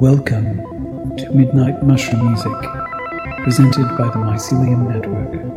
Welcome to Midnight Mushroom Music, presented by the Mycelium Network.